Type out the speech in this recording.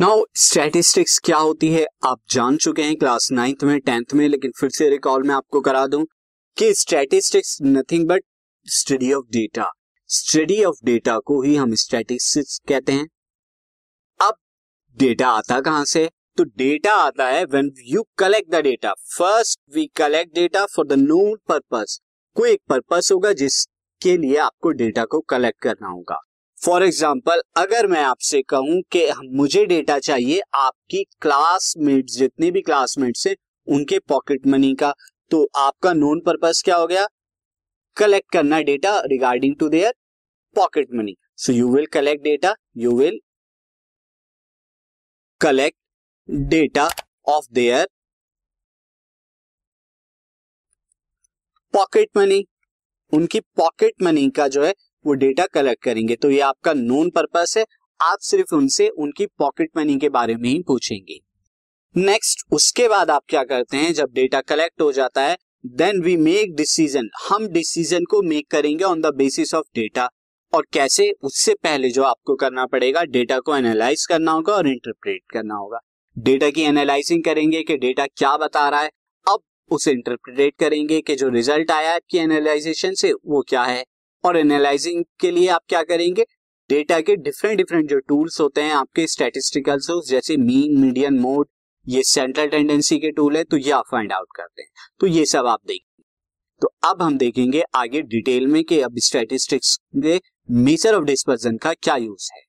Now statistics क्या होती है आप जान चुके हैं क्लास 9th में 10th में, लेकिन फिर से रिकॉल मैं आपको करा दूं कि statistics nothing but study of data. Study of data को ही हम स्टैटिस्टिक्स कहते हैं। अब डेटा आता कहां से? तो डेटा आता है when you collect the data. First we collect data for the known purpose. कोई एक पर्पस होगा जिसके लिए आपको डेटा को कलेक्ट करना होगा। फॉर एग्जाम्पल अगर मैं आपसे कहूं कि मुझे डेटा चाहिए आपकी क्लासमेट्स, जितने भी क्लासमेट्स हैं उनके पॉकेट मनी का, तो आपका नोन पर्पस क्या हो गया? कलेक्ट करना data regarding to their pocket money. So you will collect data, you will collect data of their pocket money. उनकी पॉकेट मनी का जो है वो डेटा कलेक्ट करेंगे। तो ये आपका नोन पर्पस है, आप सिर्फ उनसे उनकी पॉकेट मनी के बारे में ही पूछेंगे। नेक्स्ट, उसके बाद आप क्या करते हैं, जब डेटा कलेक्ट हो जाता है देन वी मेक डिसीजन। हम डिसीजन को मेक करेंगे on the basis of data. और कैसे? उससे पहले जो आपको करना पड़ेगा, डेटा को एनालाइज करना होगा और इंटरप्रेट करना होगा। डेटा की एनालाइजिंग करेंगे कि डेटा क्या बता रहा है, अब उसे इंटरप्रेट करेंगे कि जो रिजल्ट आया आपकी एनालाइजेशन से वो क्या है। और एनालाइजिंग के लिए आप क्या करेंगे, डेटा के डिफरेंट जो टूल्स होते हैं आपके स्टैटिस्टिकल टूल्स, जैसे मीन, मीडियन, मोड, ये सेंट्रल टेंडेंसी के टूल है, तो ये आप फाइंड आउट करते हैं। तो ये सब आप देखेंगे। तो अब हम देखेंगे आगे डिटेल में कि अब स्टैटिस्टिक्स के मेजर ऑफ डिस्पर्जन का क्या यूज है।